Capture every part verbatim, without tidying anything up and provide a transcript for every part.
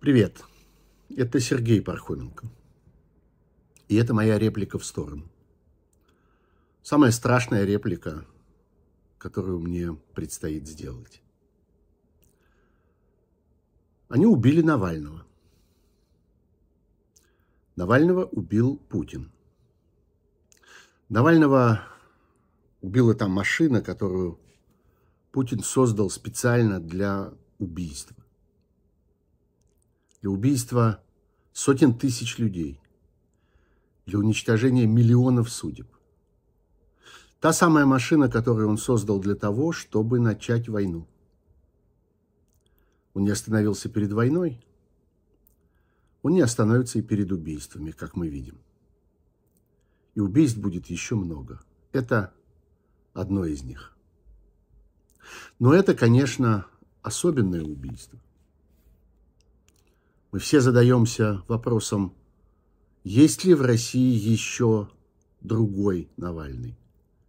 Привет, это Сергей Пархоменко, и это моя реплика в сторону. Самая страшная реплика, которую мне предстоит сделать. Они убили Навального. Навального убил Путин. Навального убила та машина, которую Путин создал специально для убийства. Для убийства сотен тысяч людей, для уничтожения миллионов судеб. Та самая машина, которую он создал для того, чтобы начать войну. Он не остановился перед войной, он не остановится и перед убийствами, как мы видим. И убийств будет еще много. Это одно из них. Но это, конечно, особенное убийство. Мы все задаемся вопросом, есть ли в России еще другой Навальный?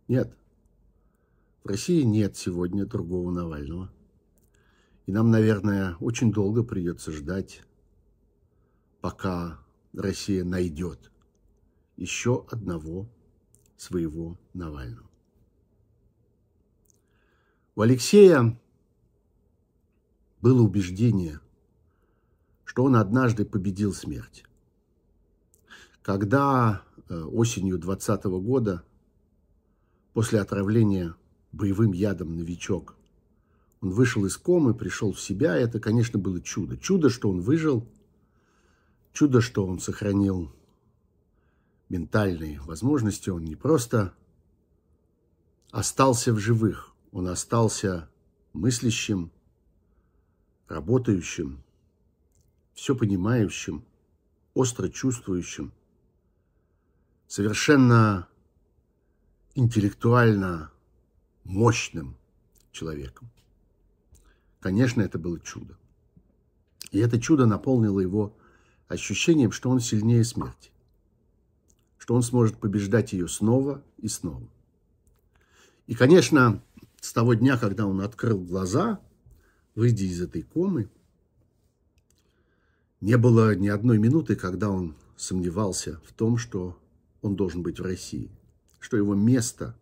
Нет. В России нет сегодня другого Навального. И нам, наверное, очень долго придется ждать, пока Россия найдет еще одного своего Навального. У Алексея было убеждение, что он однажды победил смерть. Когда осенью двадцатого года, после отравления боевым ядом «Новичок», он вышел из комы, пришел в себя, это, конечно, было чудо. Чудо, что он выжил, чудо, что он сохранил ментальные возможности, он не просто остался в живых, он остался мыслящим, работающим, все понимающим, остро чувствующим, совершенно интеллектуально мощным человеком. Конечно, это было чудо. И это чудо наполнило его ощущением, что он сильнее смерти, что он сможет побеждать ее снова и снова. И, конечно, с того дня, когда он открыл глаза, выйдя из этой комы, не было ни одной минуты, когда он сомневался в том, что он должен быть в России, что его место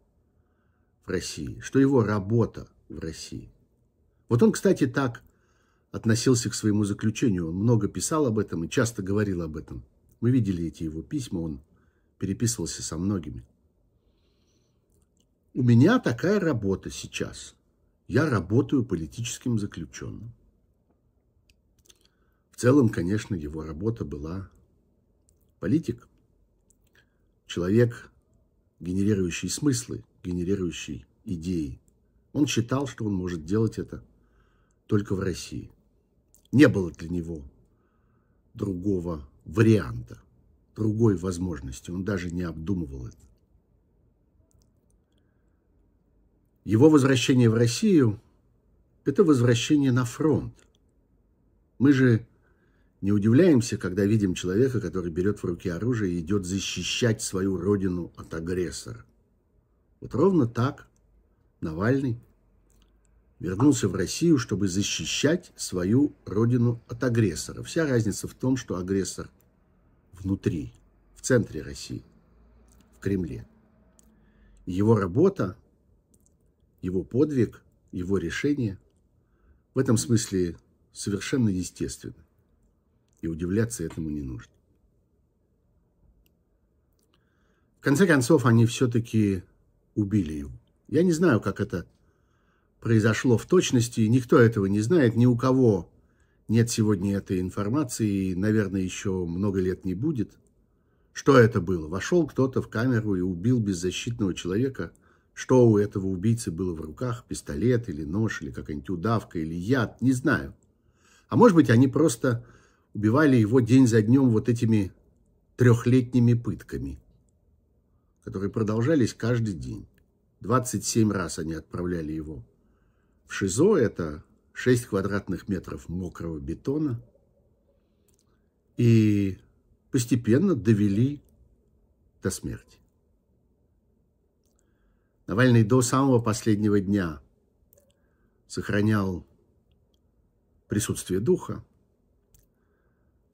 в России, что его работа в России. Вот он, кстати, так относился к своему заключению. Он много писал об этом и часто говорил об этом. Мы видели эти его письма, он переписывался со многими. У меня такая работа сейчас. Я работаю политическим заключенным. В целом, конечно, его работа была политик, человек, генерирующий смыслы, генерирующий идеи. Он считал, что он может делать это только в России. Не было для него другого варианта, другой возможности. Он даже не обдумывал это. Его возвращение в Россию – это возвращение на фронт. Мы же не удивляемся, когда видим человека, который берет в руки оружие и идет защищать свою родину от агрессора. Вот ровно так Навальный вернулся в Россию, чтобы защищать свою родину от агрессора. Вся разница в том, что агрессор внутри, в центре России, в Кремле. И его работа, его подвиг, его решение в этом смысле совершенно естественно. И удивляться этому не нужно. В конце концов, они все-таки убили его. Я не знаю, как это произошло в точности. Никто этого не знает. Ни у кого нет сегодня этой информации. И, наверное, еще много лет не будет. Что это было? Вошел кто-то в камеру и убил беззащитного человека. Что у этого убийцы было в руках? Пистолет или нож, или какая-нибудь удавка, или яд? Не знаю. А может быть, они просто убивали его день за днем вот этими трехлетними пытками, которые продолжались каждый день. двадцать семь раз они отправляли его в ШИЗО. Это шесть квадратных метров мокрого бетона. И постепенно довели до смерти. Навальный до самого последнего дня сохранял присутствие духа.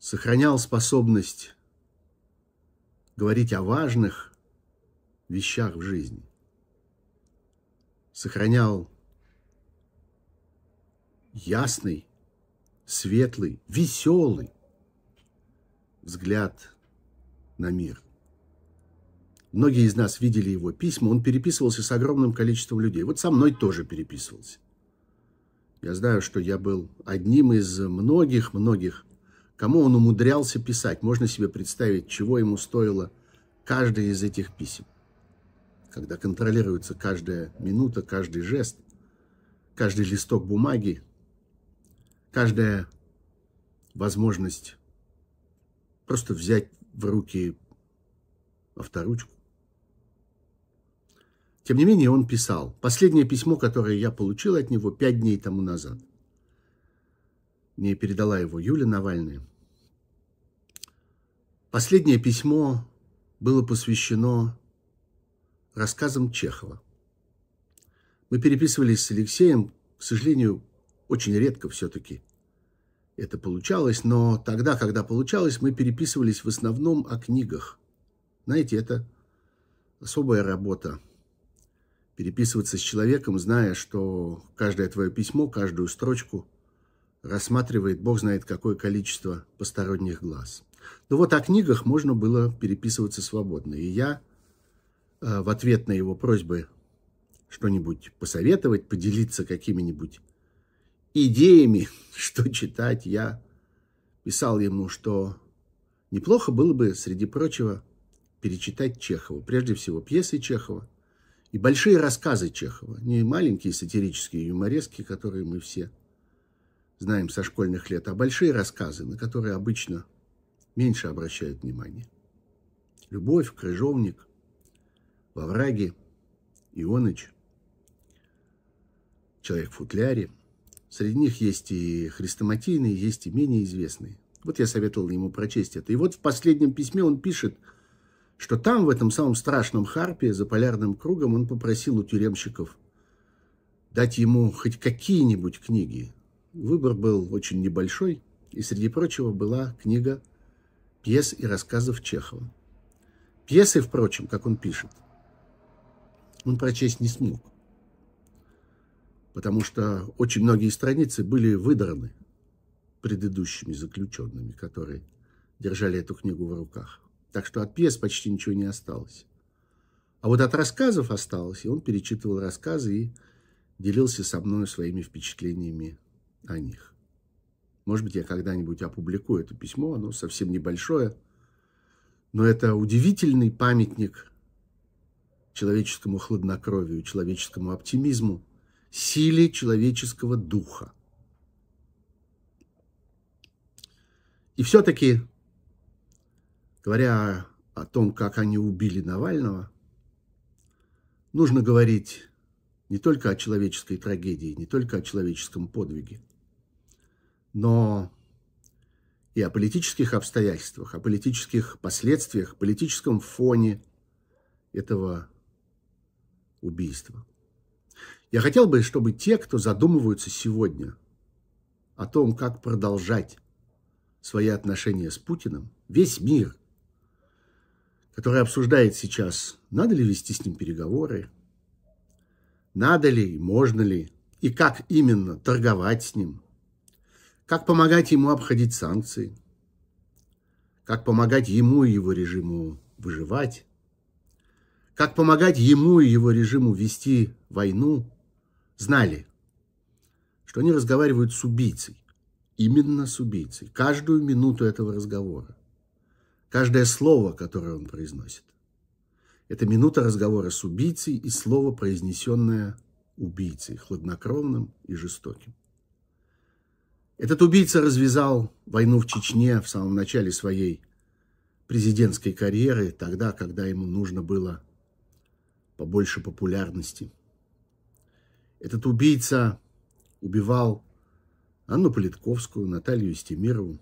сохранял способность говорить о важных вещах в жизни, сохранял ясный, светлый, веселый взгляд на мир. Многие из нас видели его письма, он переписывался с огромным количеством людей. Вот со мной тоже переписывался. Я знаю, что я был одним из многих-многих, кому он умудрялся писать. Можно себе представить, чего ему стоило каждое из этих писем. Когда контролируется каждая минута, каждый жест, каждый листок бумаги, каждая возможность просто взять в руки авторучку. Тем не менее, он писал. Последнее письмо, которое я получил от него пять дней тому назад. Мне передала его Юлия Навальная. Последнее письмо было посвящено рассказам Чехова. Мы переписывались с Алексеем, к сожалению, очень редко все-таки это получалось, но тогда, когда получалось, мы переписывались в основном о книгах. Знаете, это особая работа. Переписываться с человеком, зная, что каждое твое письмо, каждую строчку рассматривает бог знает какое количество посторонних глаз. Ну вот о книгах можно было переписываться свободно. И я э, в ответ на его просьбы что-нибудь посоветовать, поделиться какими-нибудь идеями, что читать, я писал ему, что неплохо было бы, среди прочего, перечитать Чехова. Прежде всего, пьесы Чехова и большие рассказы Чехова. Не маленькие сатирические юморески, которые мы все знаем со школьных лет, а большие рассказы, на которые обычно меньше обращают внимание. «Любовь», «Крыжовник», «Во враге», «Ионыч», «Человек в футляре». Среди них есть и хрестоматийные, есть и менее известные. Вот я советовал ему прочесть это. И вот в последнем письме он пишет, что там, в этом самом страшном Харпе, за полярным кругом, он попросил у тюремщиков дать ему хоть какие-нибудь книги. Выбор был очень небольшой, и, среди прочего, была книга пьес и рассказов Чехова. Пьесы, впрочем, как он пишет, он прочесть не смог, потому что очень многие страницы были выдраны предыдущими заключенными, которые держали эту книгу в руках. Так что от пьес почти ничего не осталось. А вот от рассказов осталось, и он перечитывал рассказы и делился со мной своими впечатлениями о них. Может быть, я когда-нибудь опубликую это письмо, оно совсем небольшое, но это удивительный памятник человеческому хладнокровию, человеческому оптимизму, силе человеческого духа. И все-таки, говоря о том, как они убили Навального, нужно говорить не только о человеческой трагедии, не только о человеческом подвиге, но и о политических обстоятельствах, о политических последствиях, политическом фоне этого убийства. Я хотел бы, чтобы те, кто задумываются сегодня о том, как продолжать свои отношения с Путиным, весь мир, который обсуждает сейчас, надо ли вести с ним переговоры, надо ли, можно ли, и как именно торговать с ним, как помогать ему обходить санкции, как помогать ему и его режиму выживать, как помогать ему и его режиму вести войну, знали, что они разговаривают с убийцей, именно с убийцей, каждую минуту этого разговора. Каждое слово, которое он произносит, это минута разговора с убийцей и слово, произнесенное убийцей, хладнокровным и жестоким. Этот убийца развязал войну в Чечне в самом начале своей президентской карьеры, тогда, когда ему нужно было побольше популярности. Этот убийца убивал Анну Политковскую, Наталью Истемирову,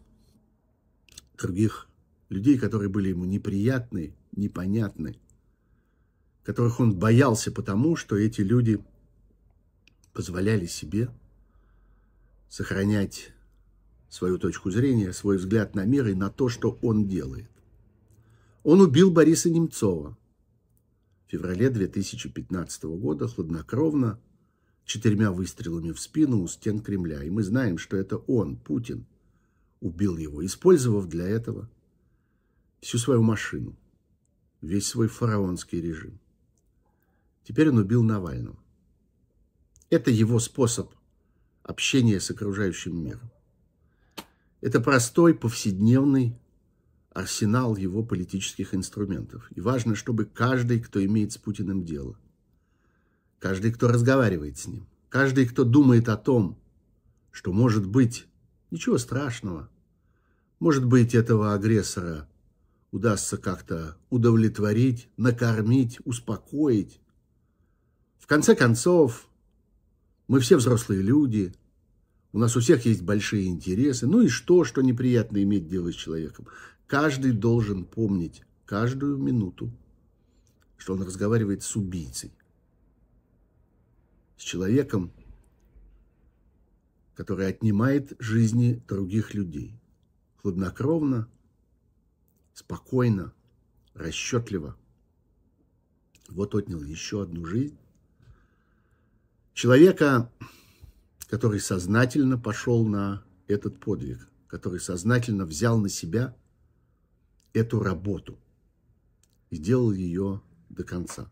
других людей, которые были ему неприятны, непонятны, которых он боялся потому, что эти люди позволяли себе сохранять свою точку зрения, свой взгляд на мир и на то, что он делает. Он убил Бориса Немцова в феврале две тысячи пятнадцатого года хладнокровно, четырьмя выстрелами в спину у стен Кремля. И мы знаем, что это он, Путин, убил его, использовав для этого всю свою машину, весь свой фараонский режим. Теперь он убил Навального. Это его способ общения с окружающим миром. Это простой, повседневный арсенал его политических инструментов. И важно, чтобы каждый, кто имеет с Путиным дело, каждый, кто разговаривает с ним, каждый, кто думает о том, что может быть ничего страшного, может быть, этого агрессора удастся как-то удовлетворить, накормить, успокоить. В конце концов, мы все взрослые люди, у нас у всех есть большие интересы. Ну и что, что неприятно иметь дело с человеком? Каждый должен помнить каждую минуту, что он разговаривает с убийцей, с человеком, который отнимает жизни других людей. Хладнокровно, спокойно, расчетливо. Вот отнял еще одну жизнь. Человека, который сознательно пошел на этот подвиг, который сознательно взял на себя эту работу и делал ее до конца.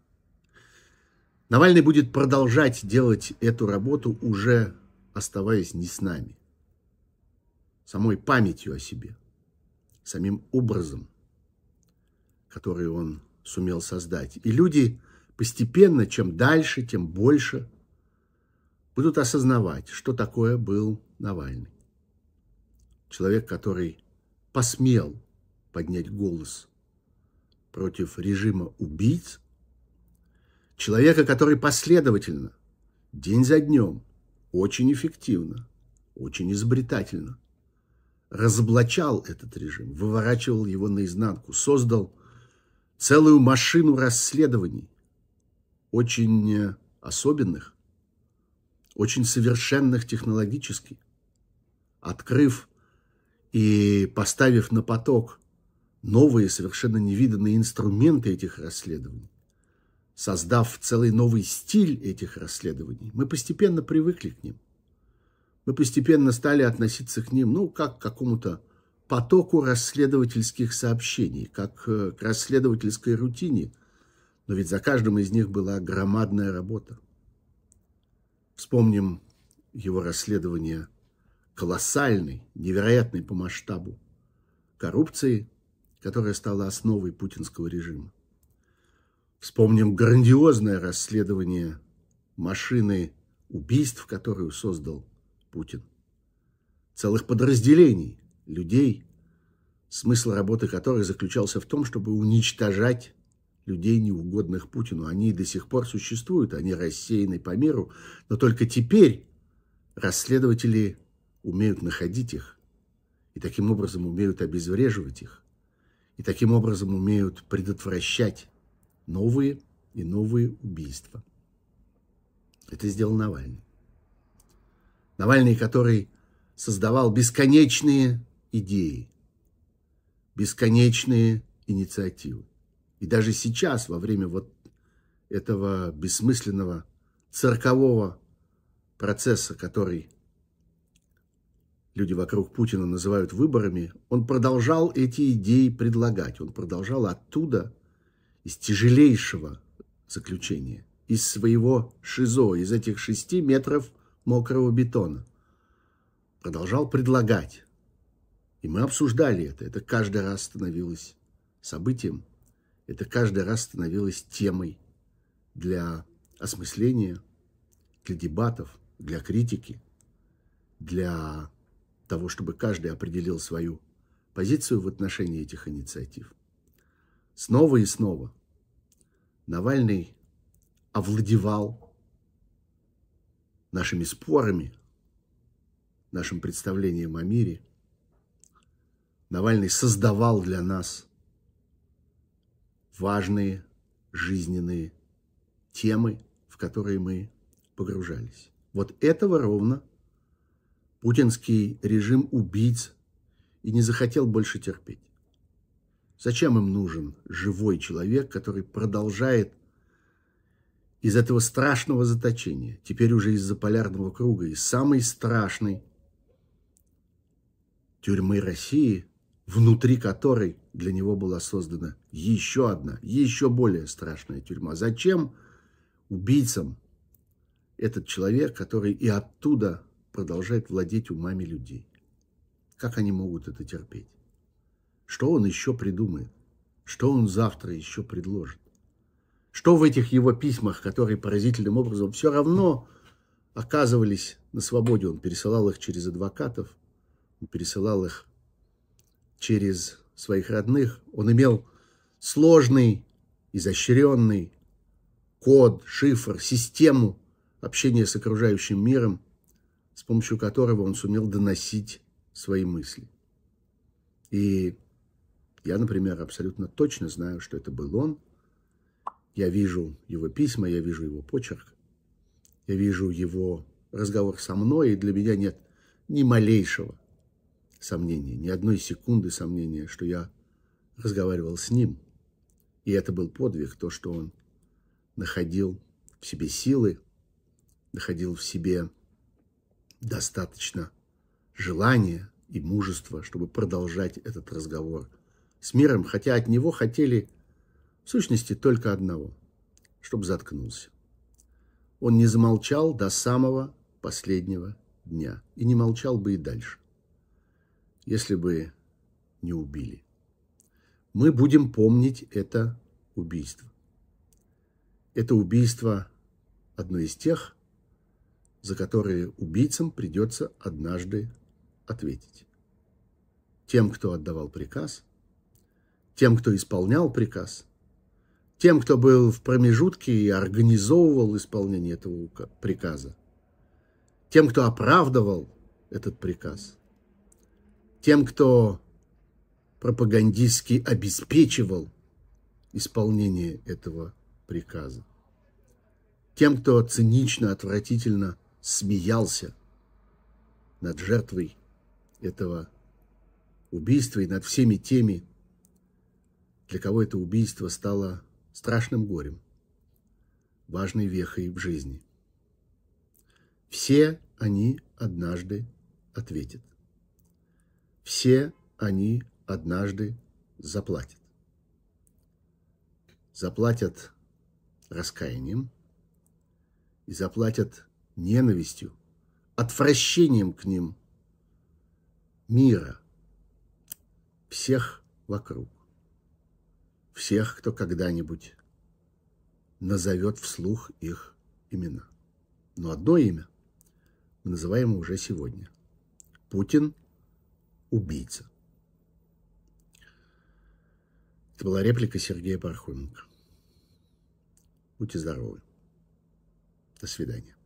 Навальный будет продолжать делать эту работу, уже оставаясь не с нами, самой памятью о себе, самим образом, который он сумел создать. И люди постепенно, чем дальше, тем больше будут осознавать, что такое был Навальный. Человек, который посмел поднять голос против режима убийц. Человека, который последовательно, день за днем, очень эффективно, очень изобретательно разоблачал этот режим, выворачивал его наизнанку, создал целую машину расследований, очень особенных, очень совершенных технологически, открыв и поставив на поток новые, совершенно невиданные инструменты этих расследований, создав целый новый стиль этих расследований. Мы постепенно привыкли к ним. Мы постепенно стали относиться к ним, ну, как к какому-то потоку расследовательских сообщений, как к расследовательской рутине. Но ведь за каждым из них была громадная работа. Вспомним его расследование колоссальной, невероятной по масштабу коррупции, которая стала основой путинского режима. Вспомним грандиозное расследование машины убийств, которую создал Путин. Целых подразделений людей, смысл работы которых заключался в том, чтобы уничтожать людей, неугодных Путину. Они до сих пор существуют, они рассеяны по миру, но только теперь расследователи умеют находить их, и таким образом умеют обезвреживать их, и таким образом умеют предотвращать новые и новые убийства. Это сделал Навальный. Навальный, который создавал бесконечные идеи, бесконечные инициативы. И даже сейчас, во время вот этого бессмысленного циркового процесса, который люди вокруг Путина называют выборами, он продолжал эти идеи предлагать. Он продолжал оттуда, из тяжелейшего заключения, из своего ШИЗО, из этих шести метров мокрого бетона, продолжал предлагать. И мы обсуждали это. Это каждый раз становилось событием. Это каждый раз становилось темой для осмысления, для дебатов, для критики, для того, чтобы каждый определил свою позицию в отношении этих инициатив. Снова и снова Навальный овладевал нашими спорами, нашим представлением о мире. Навальный создавал для нас важные жизненные темы, в которые мы погружались. Вот этого ровно путинский режим убийц и не захотел больше терпеть. Зачем им нужен живой человек, который продолжает из этого страшного заточения, теперь уже из-за полярного круга, из самой страшной тюрьмы России, внутри которой для него была создана еще одна, еще более страшная тюрьма. Зачем убийцам этот человек, который и оттуда продолжает владеть умами людей? Как они могут это терпеть? Что он еще придумает? Что он завтра еще предложит? Что в этих его письмах, которые поразительным образом все равно оказывались на свободе? Он пересылал их через адвокатов, он пересылал их через своих родных. Он имел сложный, изощренный код, шифр, систему общения с окружающим миром, с помощью которого он сумел доносить свои мысли. И я, например, абсолютно точно знаю, что это был он. Я вижу его письма, я вижу его почерк, я вижу его разговор со мной, и для меня нет ни малейшего сомнения, ни одной секунды сомнения, что я разговаривал с ним. И это был подвиг, то, что он находил в себе силы, находил в себе достаточно желания и мужества, чтобы продолжать этот разговор с миром, хотя от него хотели в сущности только одного, чтобы заткнулся. Он не замолчал до самого последнего дня и не молчал бы и дальше, если бы не убили. Мы будем помнить это убийство. Это убийство одно из тех, за которые убийцам придется однажды ответить. Тем, кто отдавал приказ, тем, кто исполнял приказ, тем, кто был в промежутке и организовывал исполнение этого приказа, тем, кто оправдывал этот приказ, тем, кто пропагандистски обеспечивал исполнение этого приказа, тем, кто цинично, отвратительно смеялся над жертвой этого убийства и над всеми теми, для кого это убийство стало страшным горем, важной вехой в жизни. Все они однажды ответят. Все они однажды заплатят. Заплатят раскаянием и заплатят ненавистью, отвращением к ним мира, всех вокруг, всех, кто когда-нибудь назовет вслух их имена. Но одно имя мы называем уже сегодня. Путин – убийца. Это была реплика Сергея Пархоменко. Будьте здоровы. До свидания.